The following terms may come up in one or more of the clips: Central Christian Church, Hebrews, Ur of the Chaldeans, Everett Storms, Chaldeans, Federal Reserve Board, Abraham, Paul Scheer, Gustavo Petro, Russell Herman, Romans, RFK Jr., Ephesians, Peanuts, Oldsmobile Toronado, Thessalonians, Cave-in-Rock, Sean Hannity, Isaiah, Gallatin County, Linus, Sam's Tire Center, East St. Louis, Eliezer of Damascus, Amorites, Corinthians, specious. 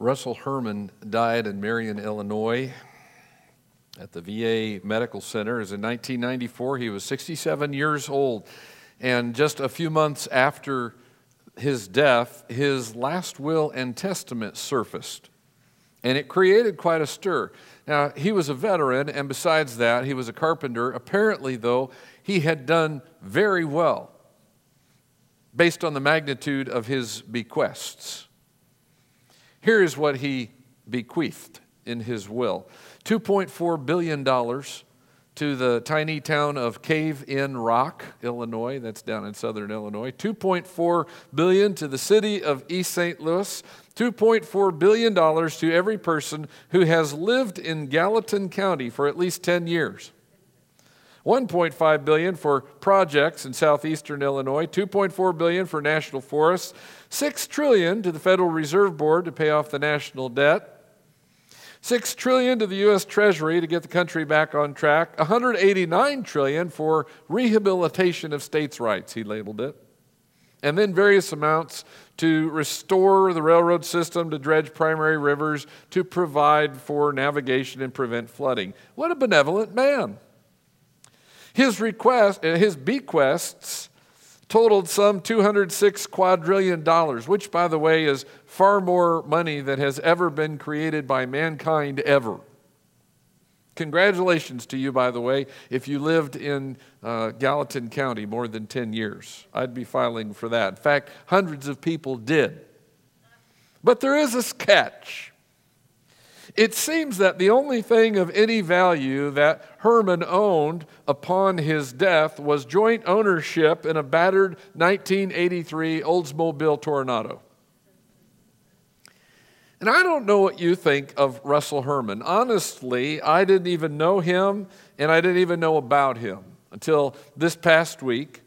Russell Herman died in Marion, Illinois, at the VA Medical Center. It was in 1994. He was 67 years old. And just a few months after his death, his last will and testament surfaced. And it created quite a stir. Now, he was a veteran, and besides that, he was a carpenter. Apparently, though, he had done very well based on the magnitude of his bequests. Here is what he bequeathed in his will. $2.4 billion to the tiny town of Cave-in-Rock, Illinois. That's down in southern Illinois. $2.4 billion to the city of East St. Louis. $2.4 billion to every person who has lived in Gallatin County for at least 10 years. $1.5 billion for projects in southeastern Illinois, $2.4 billion for national forests, $6 trillion to the Federal Reserve Board to pay off the national debt, $6 trillion to the U.S. Treasury to get the country back on track, $189 trillion for rehabilitation of states' rights, he labeled it, and then various amounts to restore the railroad system, to dredge primary rivers, to provide for navigation and prevent flooding. What a benevolent man. His bequests totaled some $206 quadrillion, which, by the way, is far more money than has ever been created by mankind ever. Congratulations to you, by the way, if you lived in Gallatin County more than 10 years. I'd be filing for that. In fact, hundreds of people did. But there is a catch. It seems that the only thing of any value that Herman owned upon his death was joint ownership in a battered 1983 Oldsmobile Toronado. And I don't know what you think of Russell Herman. Honestly, I didn't even know him, and I didn't even know about him until this past week.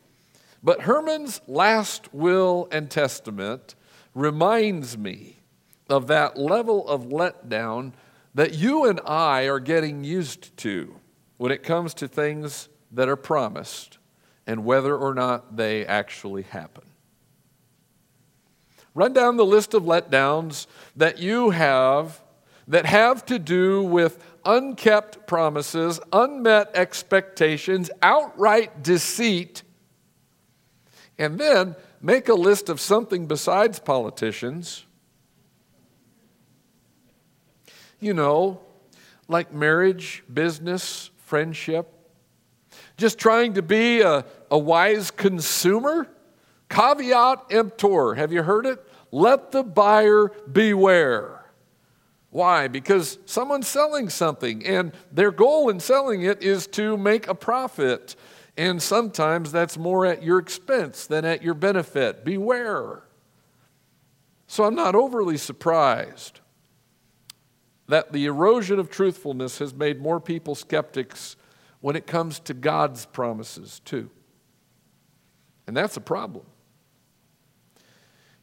But Herman's last will and testament reminds me of that level of letdown that you and I are getting used to when it comes to things that are promised and whether or not they actually happen. Run down the list of letdowns that you have that have to do with unkept promises, unmet expectations, outright deceit, and then make a list of something besides politicians. You know, like marriage, business, friendship. Just trying to be a wise consumer. Caveat emptor. Have you heard it? Let the buyer beware. Why? Because someone's selling something, and their goal in selling it is to make a profit. And sometimes that's more at your expense than at your benefit. Beware. So I'm not overly surprised that the erosion of truthfulness has made more people skeptics when it comes to God's promises, too. And that's a problem.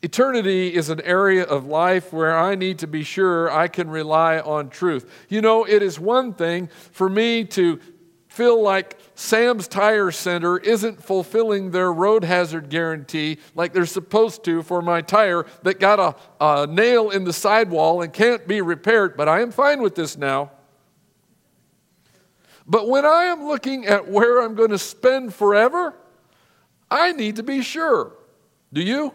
Eternity is an area of life where I need to be sure I can rely on truth. You know, it is one thing for me to feel like Sam's Tire Center isn't fulfilling their road hazard guarantee like they're supposed to for my tire that got a nail in the sidewall and can't be repaired, but I am fine with this now. But when I am looking at where I'm going to spend forever, I need to be sure. Do you?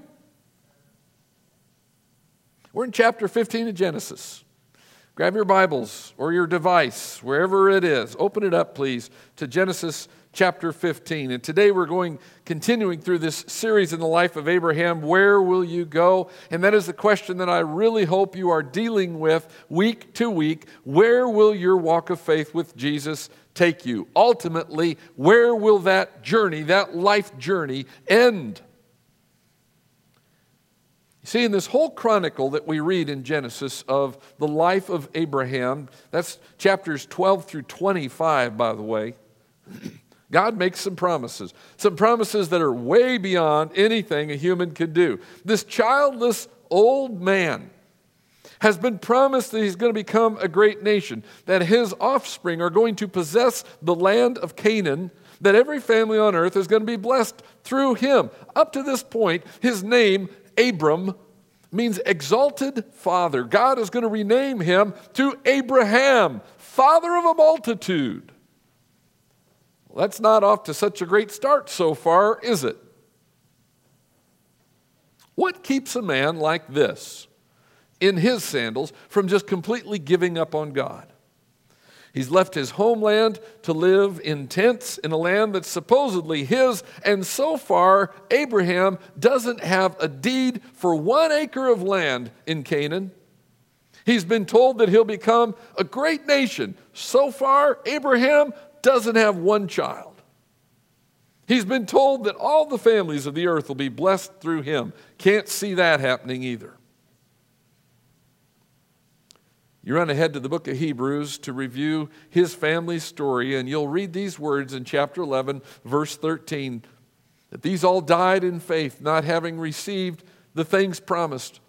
We're in chapter 15 of Genesis. Grab your Bibles or your device, wherever it is. Open it up, please, to Genesis chapter 15. And today we're continuing through this series in the life of Abraham, Where Will You Go? And that is the question that I really hope you are dealing with week to week. Where will your walk of faith with Jesus take you? Ultimately, where will that journey, that life journey, end? See, in this whole chronicle that we read in Genesis of the life of Abraham, that's chapters 12 through 25, by the way, God makes some promises that are way beyond anything a human could do. This childless old man has been promised that he's going to become a great nation, that his offspring are going to possess the land of Canaan, that every family on earth is going to be blessed through him. Up to this point, his name, Abram, means exalted father. God is going to rename him to Abraham, father of a multitude. Well, that's not off to such a great start so far, is it? What keeps a man like this in his sandals from just completely giving up on God? He's left his homeland to live in tents in a land that's supposedly his, and so far Abraham doesn't have a deed for 1 acre of land in Canaan. He's been told that he'll become a great nation. So far, Abraham doesn't have one child. He's been told that all the families of the earth will be blessed through him. Can't see that happening either. You run ahead to the book of Hebrews to review his family's story, and you'll read these words in chapter 11, verse 13, that these all died in faith, not having received the things promised,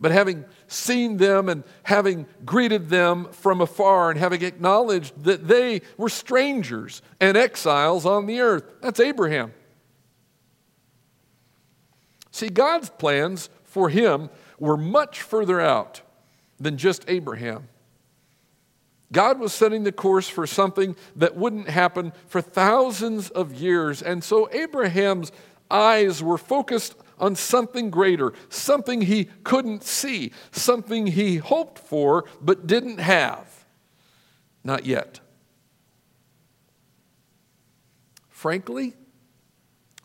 but having seen them and having greeted them from afar and having acknowledged that they were strangers and exiles on the earth. That's Abraham. See, God's plans for him were much further out than just Abraham. God was setting the course for something that wouldn't happen for thousands of years. And so Abraham's eyes were focused on something greater, something he couldn't see, something he hoped for but didn't have. Not yet. Frankly,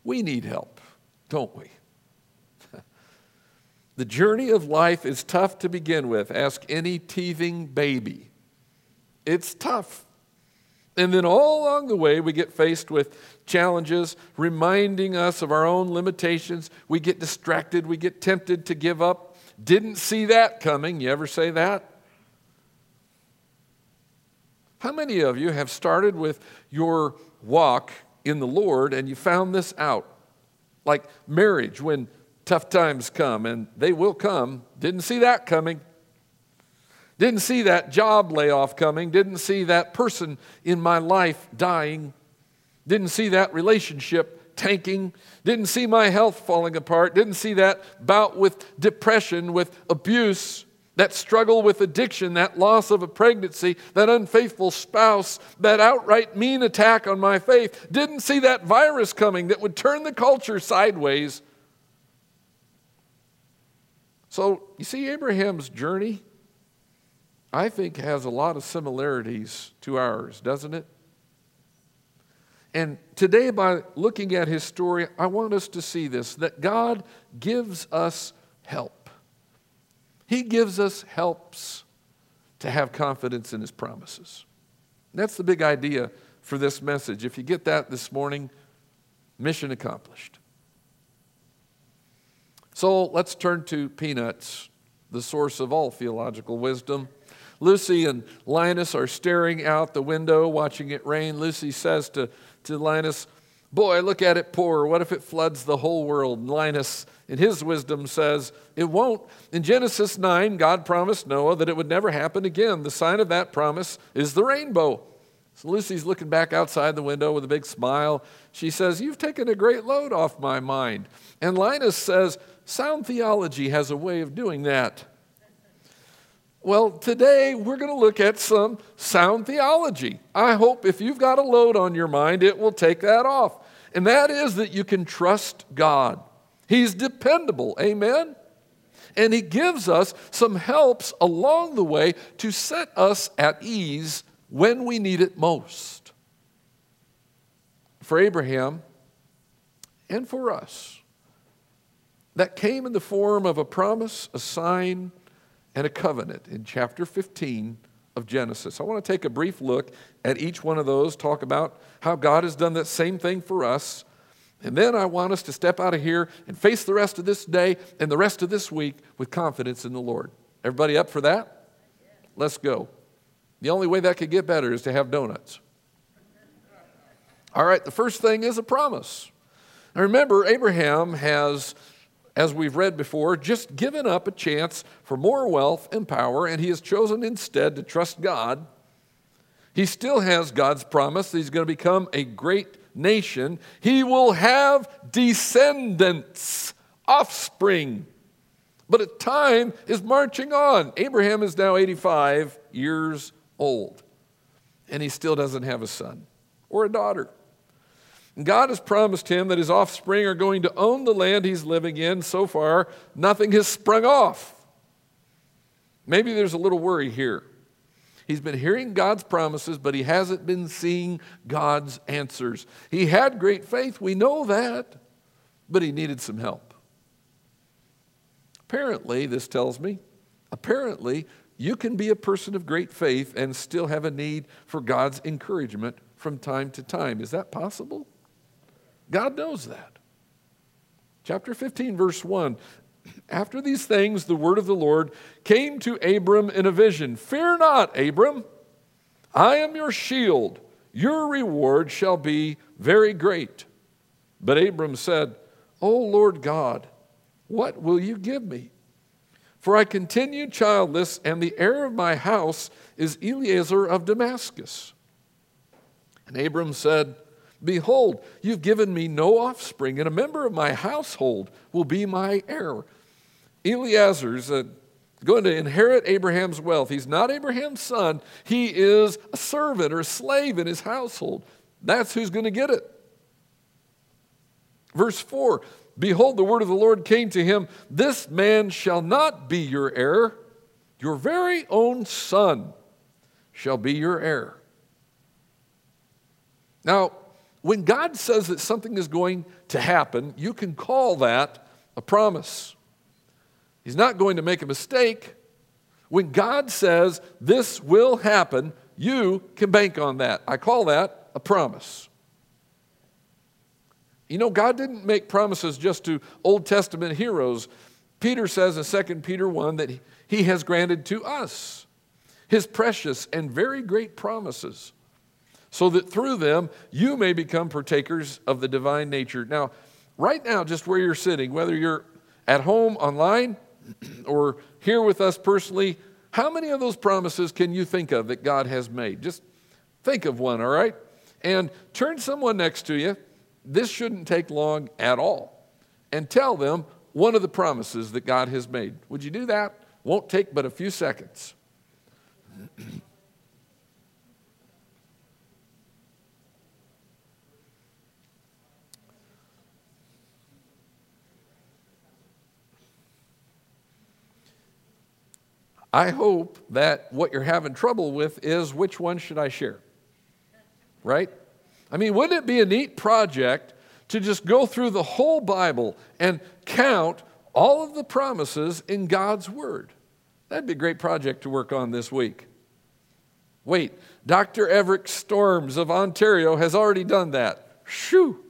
we need help, don't we? The journey of life is tough to begin with. Ask any teething baby. It's tough. And then all along the way, we get faced with challenges reminding us of our own limitations. We get distracted. We get tempted to give up. Didn't see that coming. You ever say that? How many of you have started with your walk in the Lord and you found this out? Like marriage, when tough times come, and they will come. Didn't see that coming. Didn't see that job layoff coming. Didn't see that person in my life dying. Didn't see that relationship tanking. Didn't see my health falling apart. Didn't see that bout with depression, with abuse, that struggle with addiction, that loss of a pregnancy, that unfaithful spouse, that outright mean attack on my faith. Didn't see that virus coming that would turn the culture sideways. So, you see, Abraham's journey, I think, has a lot of similarities to ours, doesn't it? And today, by looking at his story, I want us to see this, that God gives us help. He gives us helps to have confidence in his promises. And that's the big idea for this message. If you get that this morning, mission accomplished. So let's turn to Peanuts, the source of all theological wisdom. Lucy and Linus are staring out the window, watching it rain. Lucy says to Linus, "Boy, look at it pour. What if it floods the whole world?" And Linus, in his wisdom, says, "It won't." In Genesis 9, God promised Noah that it would never happen again. The sign of that promise is the rainbow. So Lucy's looking back outside the window with a big smile. She says, "You've taken a great load off my mind." And Linus says, "Sound theology has a way of doing that." Well, today we're going to look at some sound theology. I hope if you've got a load on your mind, it will take that off. And that is that you can trust God. He's dependable, amen? And he gives us some helps along the way to set us at ease when we need it most. For Abraham and for us, that came in the form of a promise, a sign, and a covenant in chapter 15 of Genesis. I want to take a brief look at each one of those, talk about how God has done that same thing for us, and then I want us to step out of here and face the rest of this day and the rest of this week with confidence in the Lord. Everybody up for that? Let's go. The only way that could get better is to have donuts. All right, the first thing is a promise. Now remember, Abraham has, as we've read before, just given up a chance for more wealth and power, and he has chosen instead to trust God. He still has God's promise that he's going to become a great nation. He will have descendants, offspring, But time is marching on. Abraham is now 85 years old, and he still doesn't have a son or a daughter. And God has promised him that his offspring are going to own the land he's living in. So far, nothing has sprung off. Maybe there's a little worry here. He's been hearing God's promises, but he hasn't been seeing God's answers. He had great faith, we know that, but he needed some help. Apparently, this tells me, apparently you can be a person of great faith and still have a need for God's encouragement from time to time. Is that possible? God knows that. Chapter 15, verse 1. After these things, the word of the Lord came to Abram in a vision. Fear not, Abram. I am your shield. Your reward shall be very great. But Abram said, O Lord God, what will you give me? For I continue childless, and the heir of my house is Eliezer of Damascus. And Abram said, Behold, you've given me no offspring, and a member of my household will be my heir. Eliezer's going to inherit Abraham's wealth. He's not Abraham's son. He is a servant or a slave in his household. That's who's going to get it. Verse 4, Behold, the word of the Lord came to him, This man shall not be your heir. Your very own son shall be your heir. Now, when God says that something is going to happen, you can call that a promise. He's not going to make a mistake. When God says this will happen, you can bank on that. I call that a promise. You know, God didn't make promises just to Old Testament heroes. Peter says in 2 Peter 1 that he has granted to us his precious and very great promises, so that through them you may become partakers of the divine nature. Now, right now, just where you're sitting, whether you're at home, online, or here with us personally, how many of those promises can you think of that God has made? Just think of one, all right? And turn someone next to you, this shouldn't take long at all, and tell them one of the promises that God has made. Would you do that? Won't take but a few seconds. I hope that what you're having trouble with is which one should I share, right? I mean, wouldn't it be a neat project to just go through the whole Bible and count all of the promises in God's Word? That'd be a great project to work on this week. Wait, Dr. Everett Storms of Ontario has already done that. Shoo!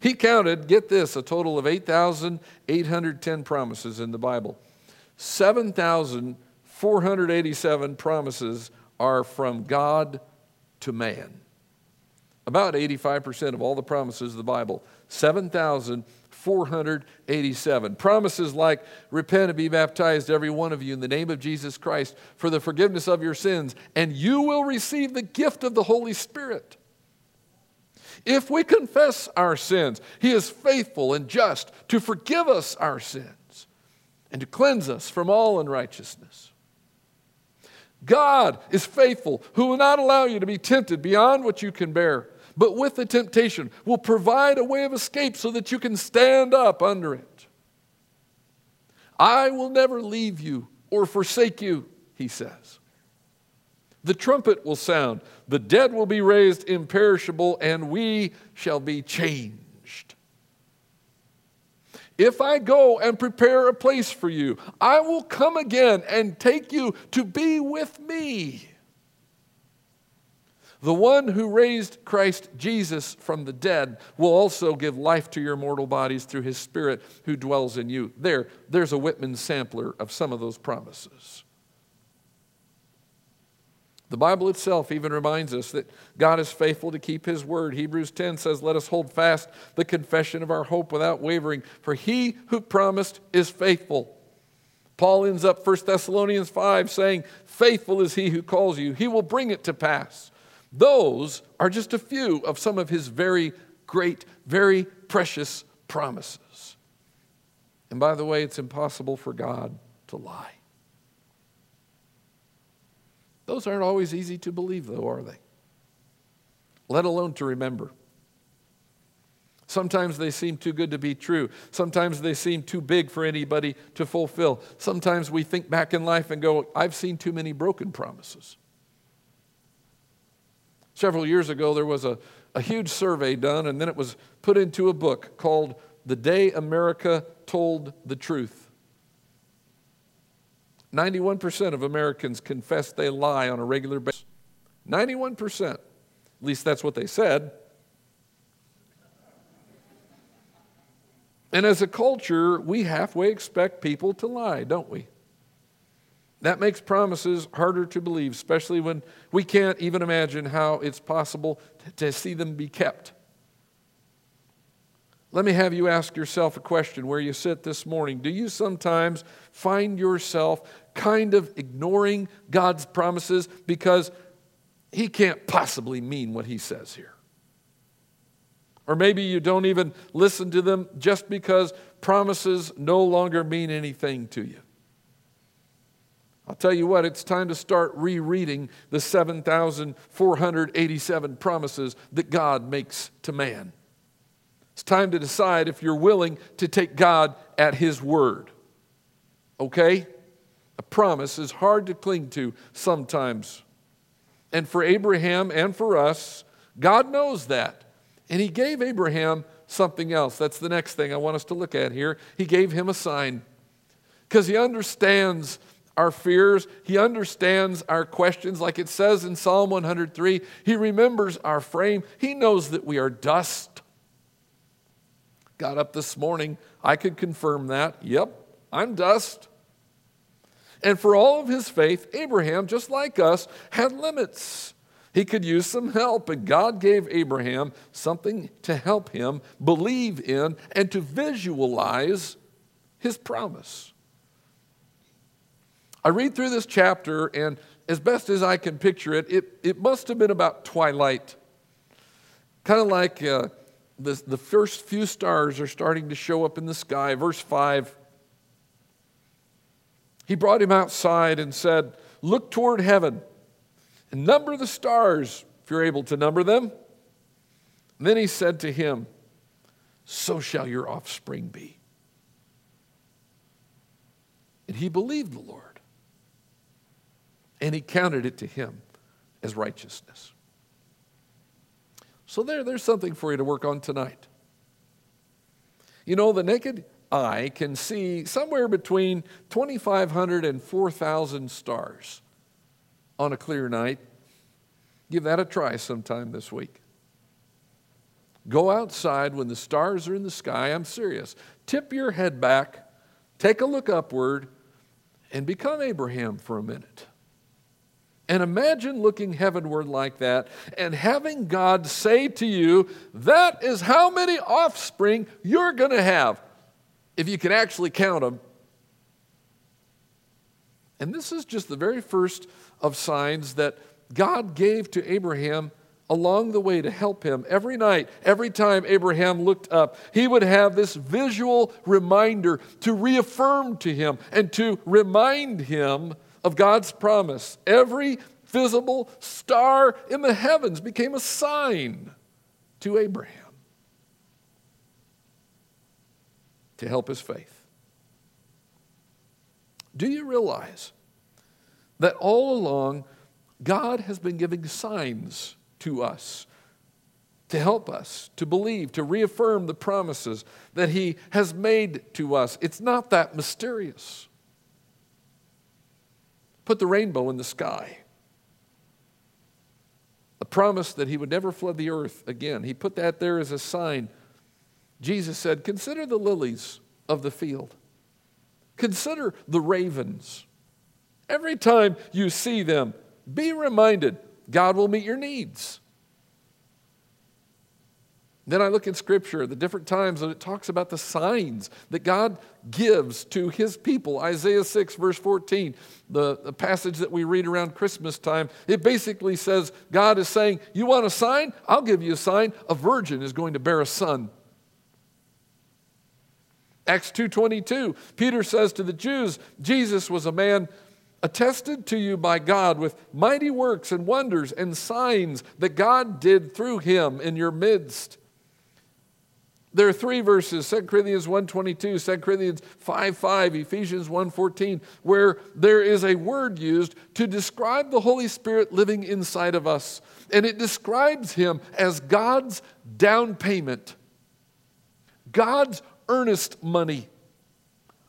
He counted, get this, a total of 8,810 promises in the Bible. 7,487 promises are from God to man. About 85% of all the promises of the Bible, 7,487. Promises like, repent and be baptized, every one of you, in the name of Jesus Christ, for the forgiveness of your sins, and you will receive the gift of the Holy Spirit. If we confess our sins, he is faithful and just to forgive us our sins and to cleanse us from all unrighteousness. God is faithful, who will not allow you to be tempted beyond what you can bear, but with the temptation will provide a way of escape so that you can stand up under it. I will never leave you or forsake you, he says. The trumpet will sound, the dead will be raised imperishable, and we shall be changed. If I go and prepare a place for you, I will come again and take you to be with me. The one who raised Christ Jesus from the dead will also give life to your mortal bodies through his Spirit who dwells in you. There's a Whitman sampler of some of those promises. The Bible itself even reminds us that God is faithful to keep his word. Hebrews 10 says, let us hold fast the confession of our hope without wavering, for he who promised is faithful. Paul ends up 1 Thessalonians 5 saying, faithful is he who calls you. He will bring it to pass. Those are just a few of some of his very great, very precious promises. And by the way, it's impossible for God to lie. Those aren't always easy to believe, though, are they? Let alone to remember. Sometimes they seem too good to be true. Sometimes they seem too big for anybody to fulfill. Sometimes we think back in life and go, I've seen too many broken promises. Several years ago, there was a huge survey done, and then it was put into a book called The Day America Told the Truth. 91% of Americans confess they lie on a regular basis. 91%. At least that's what they said. And as a culture, we halfway expect people to lie, don't we? That makes promises harder to believe, especially when we can't even imagine how it's possible to see them be kept. Let me have you ask yourself a question where you sit this morning. Do you sometimes find yourself kind of ignoring God's promises because He can't possibly mean what He says here? Or maybe you don't even listen to them just because promises no longer mean anything to you. I'll tell you what, it's time to start rereading the 7,487 promises that God makes to man. It's time to decide if you're willing to take God at His word. Okay? A promise is hard to cling to sometimes. And for Abraham and for us, God knows that. And He gave Abraham something else. That's the next thing I want us to look at here. He gave him a sign because He understands our fears. He understands our questions. Like it says in Psalm 103, He remembers our frame. He knows that we are dust. Got up this morning. I could confirm that. Yep, I'm dust. And for all of his faith, Abraham, just like us, had limits. He could use some help, and God gave Abraham something to help him believe in and to visualize His promise. I read through this chapter, and as best as I can picture it, it must have been about twilight. Kind of like the first few stars are starting to show up in the sky. Verse 5, He brought him outside and said, "Look toward heaven. Number the stars, if you're able to number them." And then He said to him, "So shall your offspring be." And he believed the Lord, and He counted it to him as righteousness. So there's something for you to work on tonight. You know, the naked eye can see somewhere between 2,500 and 4,000 stars on a clear night. Give that a try sometime this week. Go outside when the stars are in the sky. I'm serious. Tip your head back, take a look upward, and become Abraham for a minute. And imagine looking heavenward like that and having God say to you, that is how many offspring you're going to have, if you can actually count them. And this is just the very first of signs that God gave to Abraham along the way to help him. Every night, every time Abraham looked up, he would have this visual reminder to reaffirm to him and to remind him of God's promise. Every visible star in the heavens became a sign to Abraham to help his faith. Do you realize that all along, God has been giving signs to us to help us, to believe, to reaffirm the promises that He has made to us? It's not that mysterious. Put the rainbow in the sky. The promise that He would never flood the earth again. He put that there as a sign. Jesus said, "Consider the lilies of the field. Consider the ravens. Every time you see them, be reminded God will meet your needs." Then I look in Scripture, the different times, and it talks about the signs that God gives to His people. Isaiah 6, verse 14, the passage that we read around Christmas time, it basically says God is saying, you want a sign? I'll give you a sign. A virgin is going to bear a son. Acts 2:22, Peter says to the Jews, Jesus was a man attested to you by God with mighty works and wonders and signs that God did through him in your midst. There are three verses, 2 Corinthians 1:22, 2 Corinthians 5:5, Ephesians 1:14, where there is a word used to describe the Holy Spirit living inside of us. And it describes him as God's down payment, God's earnest money,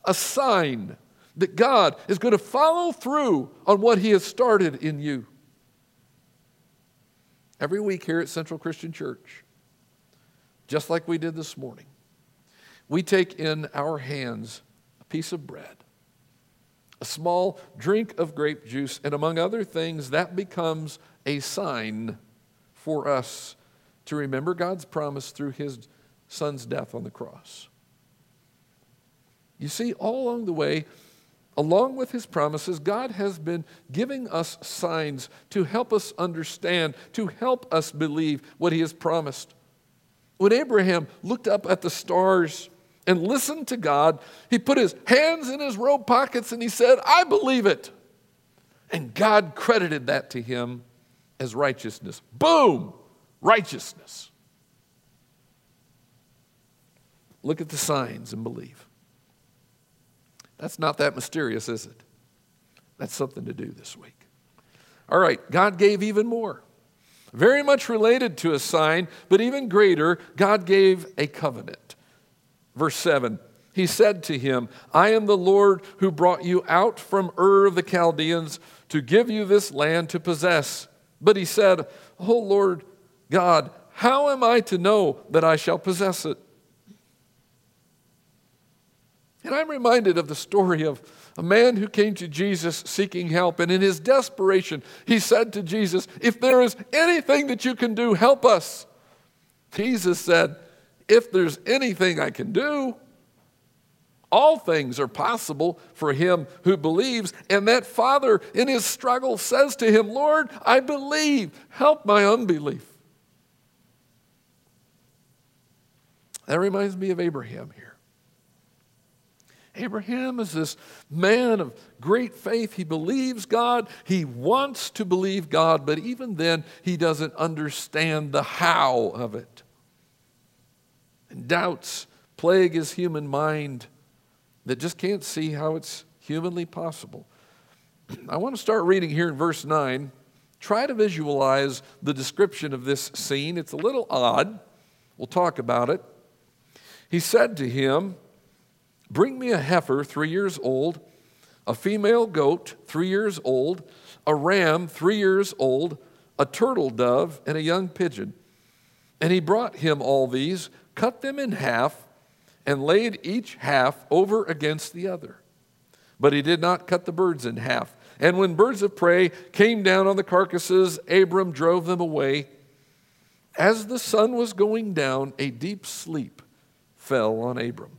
a sign that God is going to follow through on what he has started in you. Every week here at Central Christian Church, just like we did this morning, we take in our hands a piece of bread, a small drink of grape juice, and among other things, that becomes a sign for us to remember God's promise through his son's death on the cross. You see, all along the way, along with his promises, God has been giving us signs to help us understand, to help us believe what he has promised. When Abraham looked up at the stars and listened to God, he put his hands in his robe pockets and he said, "I believe it." And God credited that to him as righteousness. Boom! Righteousness. Look at the signs and believe. That's not that mysterious, is it? That's something to do this week. All right, God gave even more. Very much related to a sign, but even greater, God gave a covenant. Verse 7, he said to him, "I am the Lord who brought you out from Ur of the Chaldeans to give you this land to possess." But he said, "Oh Lord God, how am I to know that I shall possess it?" And I'm reminded of the story of a man who came to Jesus seeking help, and in his desperation, he said to Jesus, "If there is anything that you can do, help us." Jesus said, "If there's anything I can do," all things are possible for him who believes. And that father in his struggle says to him, "Lord, I believe, help my unbelief." That reminds me of Abraham here. Abraham is this man of great faith. He believes God. He wants to believe God, but even then, he doesn't understand the how of it. And doubts plague his human mind that just can't see how it's humanly possible. I want to start reading here in verse 9. Try to visualize the description of this scene. It's a little odd. We'll talk about it. He said to him, "Bring me a heifer 3 years old, a female goat 3 years old, a ram 3 years old, a turtle dove, and a young pigeon." And he brought him all these, cut them in half, and laid each half over against the other. But he did not cut the birds in half. And when birds of prey came down on the carcasses, Abram drove them away. As the sun was going down, a deep sleep fell on Abram.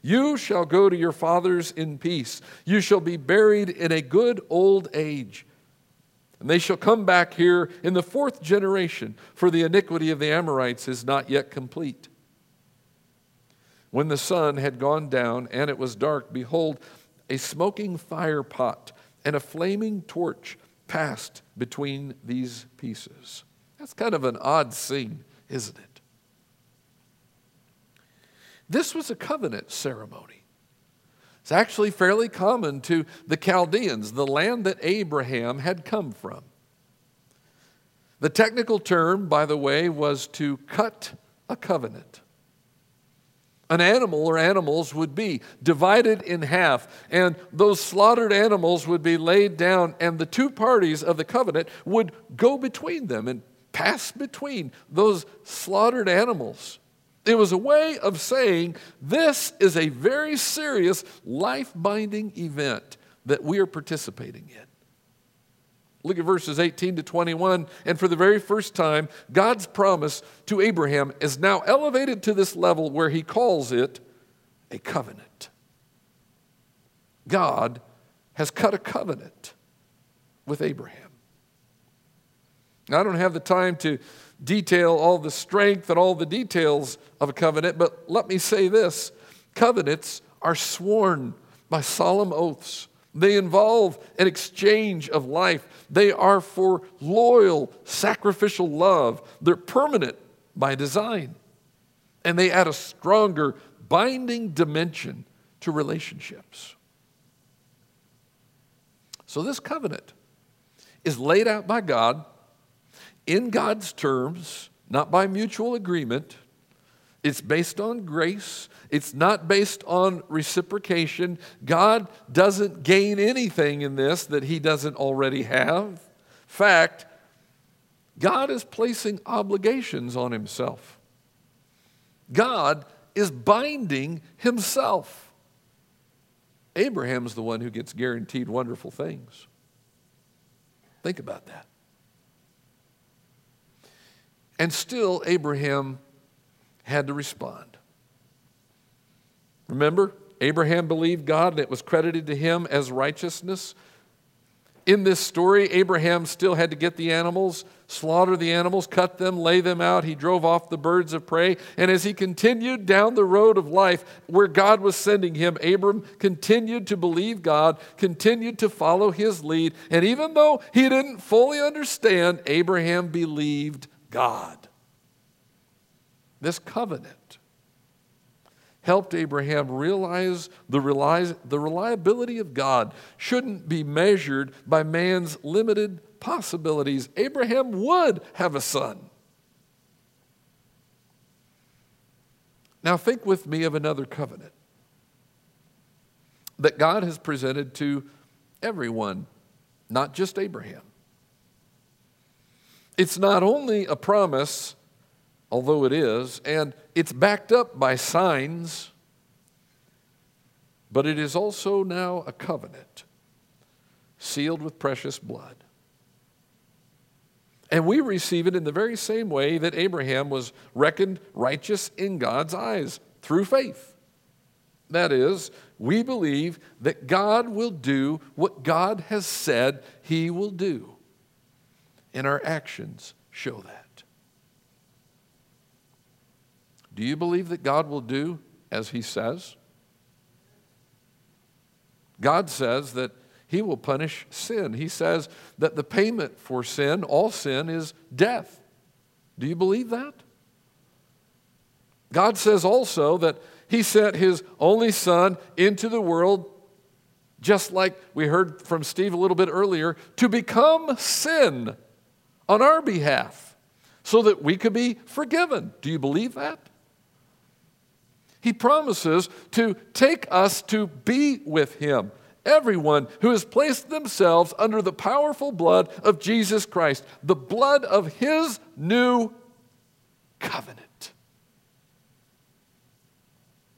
you shall go to your fathers in peace. You shall be buried in a good old age. And they shall come back here in the fourth generation, for the iniquity of the Amorites is not yet complete." When the sun had gone down and it was dark, behold, a smoking fire pot and a flaming torch passed between these pieces. That's kind of an odd scene, isn't it? This was a covenant ceremony. It's actually fairly common to the Chaldeans, the land that Abraham had come from. The technical term, by the way, was to cut a covenant. An animal or animals would be divided in half, and those slaughtered animals would be laid down, and the two parties of the covenant would go between them and pass between those slaughtered animals. It was a way of saying this is a very serious life-binding event that we are participating in. Look at verses 18 to 21. And for the very first time, God's promise to Abraham is now elevated to this level where he calls it a covenant. God has cut a covenant with Abraham. Now, I don't have the time to detail all the strength and all the details of a covenant, but let me say this. Covenants are sworn by solemn oaths. They involve an exchange of life. They are for loyal, sacrificial love. They're permanent by design. And they add a stronger binding dimension to relationships. So this covenant is laid out by God in God's terms, not by mutual agreement. It's based on grace. It's not based on reciprocation. God doesn't gain anything in this that he doesn't already have. In fact, God is placing obligations on himself. God is binding himself. Abraham's the one who gets guaranteed wonderful things. Think about that. And still, Abraham had to respond. Remember, Abraham believed God and it was credited to him as righteousness. In this story, Abraham still had to get the animals, slaughter the animals, cut them, lay them out. He drove off the birds of prey. And as he continued down the road of life where God was sending him, Abram continued to believe God, continued to follow his lead. And even though he didn't fully understand, Abraham believed God. This covenant helped Abraham realize the reliability of God shouldn't be measured by man's limited possibilities. Abraham would have a son. Now think with me of another covenant that God has presented to everyone, not just Abraham. It's not only a promise, although it is, and it's backed up by signs, but it is also now a covenant sealed with precious blood. And we receive it in the very same way that Abraham was reckoned righteous in God's eyes, through faith. That is, we believe that God will do what God has said he will do. And our actions show that. Do you believe that God will do as he says? God says that he will punish sin. He says that the payment for sin, all sin, is death. Do you believe that? God says also that he sent his only son into the world, just like we heard from Steve a little bit earlier, to become sin on our behalf so that we could be forgiven. Do you believe that? He promises to take us to be with him. Everyone who has placed themselves under the powerful blood of Jesus Christ, the blood of his new covenant.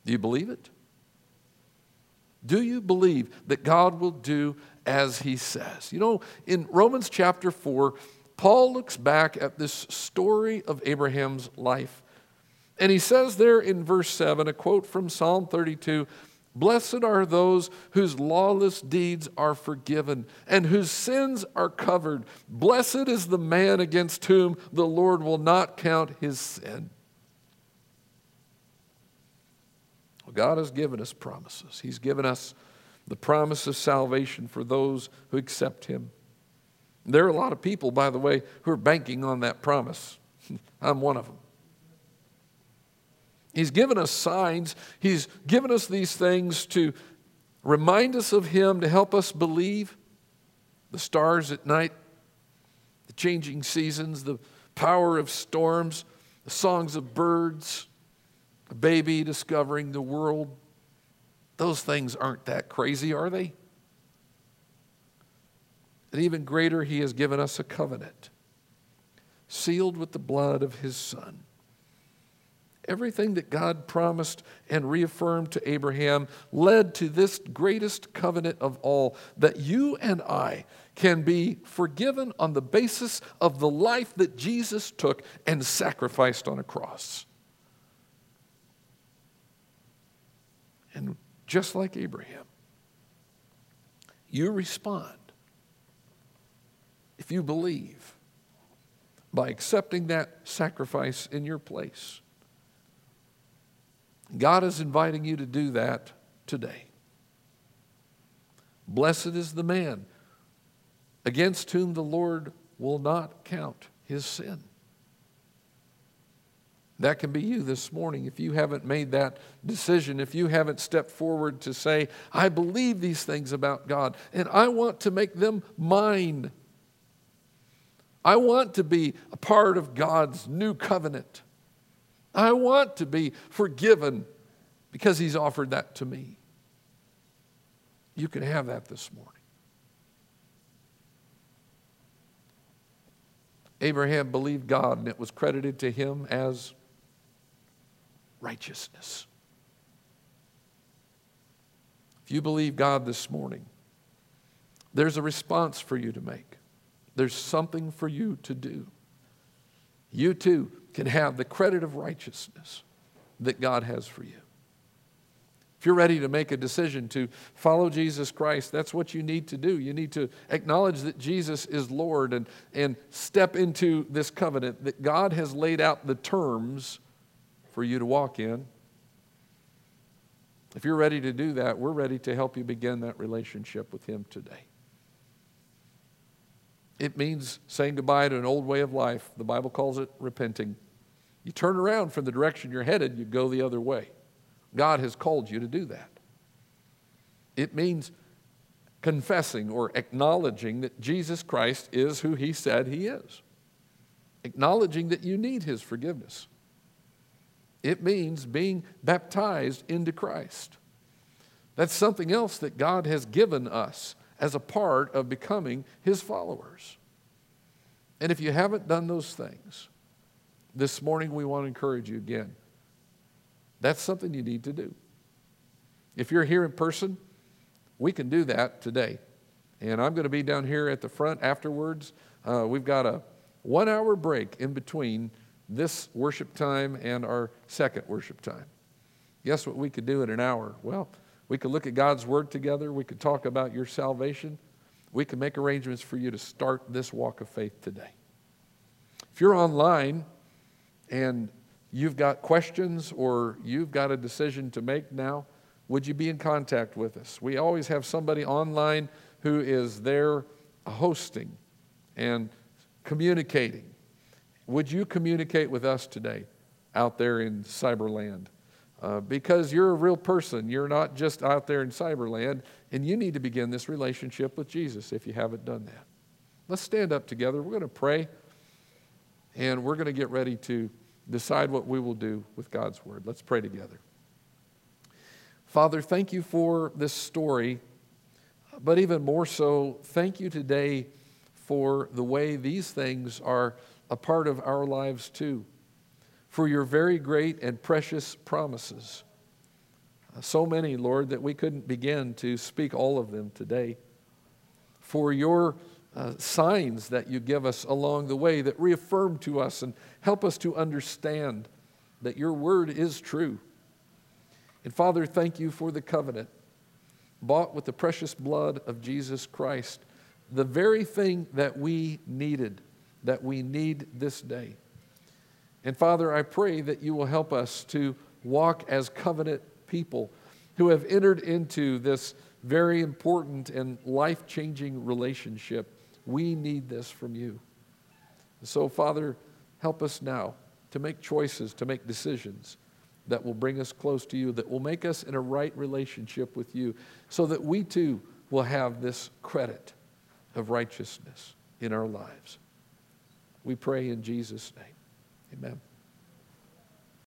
Do you believe it? Do you believe that God will do as he says? You know, in Romans chapter 4, Paul looks back at this story of Abraham's life. And he says there in verse 7, a quote from Psalm 32, "Blessed are those whose lawless deeds are forgiven and whose sins are covered. Blessed is the man against whom the Lord will not count his sin." Well, God has given us promises. He's given us the promise of salvation for those who accept him. There are a lot of people, by the way, who are banking on that promise. I'm one of them. He's given us signs. He's given us these things to remind us of him, to help us believe. The stars at night, the changing seasons, the power of storms, the songs of birds, a baby discovering the world. Those things aren't that crazy, are they? And even greater, he has given us a covenant, sealed with the blood of his son. Everything that God promised and reaffirmed to Abraham led to this greatest covenant of all, that you and I can be forgiven on the basis of the life that Jesus took and sacrificed on a cross. And just like Abraham, you respond, if you believe, by accepting that sacrifice in your place. God is inviting you to do that today. Blessed is the man against whom the Lord will not count his sin. That can be you this morning if you haven't made that decision, if you haven't stepped forward to say, I believe these things about God, and I want to make them mine. I want to be a part of God's new covenant. I want to be forgiven because he's offered that to me. You can have that this morning. Abraham believed God, and it was credited to him as righteousness. If you believe God this morning, there's a response for you to make. There's something for you to do. You too can have the credit of righteousness that God has for you. If you're ready to make a decision to follow Jesus Christ, that's what you need to do. You need to acknowledge that Jesus is Lord and step into this covenant that God has laid out the terms for you to walk in. If you're ready to do that, we're ready to help you begin that relationship with him today. It means saying goodbye to an old way of life. The Bible calls it repenting. You turn around from the direction you're headed, you go the other way. God has called you to do that. It means confessing or acknowledging that Jesus Christ is who he said he is. Acknowledging that you need his forgiveness. It means being baptized into Christ. That's something else that God has given us as a part of becoming his followers. And if you haven't done those things, this morning we want to encourage you again. That's something you need to do. If you're here in person, we can do that today. And I'm going to be down here at the front afterwards. We've got a 1-hour break in between this worship time and our second worship time. Guess what we could do in an hour? Well, we could look at God's Word together. We could talk about your salvation. We could make arrangements for you to start this walk of faith today. If you're online and you've got questions or you've got a decision to make now, would you be in contact with us? We always have somebody online who is there hosting and communicating. Would you communicate with us today out there in cyberland? Because you're a real person. You're not just out there in cyberland, and you need to begin this relationship with Jesus if you haven't done that. Let's stand up together. We're going to pray, and we're going to get ready to decide what we will do with God's Word. Let's pray together. Father, thank you for this story, but even more so, thank you today for the way these things are a part of our lives too, for your very great and precious promises. So many, Lord, that we couldn't begin to speak all of them today. For your signs that you give us along the way that reaffirm to us and help us to understand that your word is true. And Father, thank you for the covenant bought with the precious blood of Jesus Christ, the very thing that we needed, that we need this day. And Father, I pray that you will help us to walk as covenant people who have entered into this very important and life-changing relationship. We need this from you. So, Father, help us now to make choices, to make decisions that will bring us close to you, that will make us in a right relationship with you, so that we too will have this credit of righteousness in our lives. We pray in Jesus' name. Amen.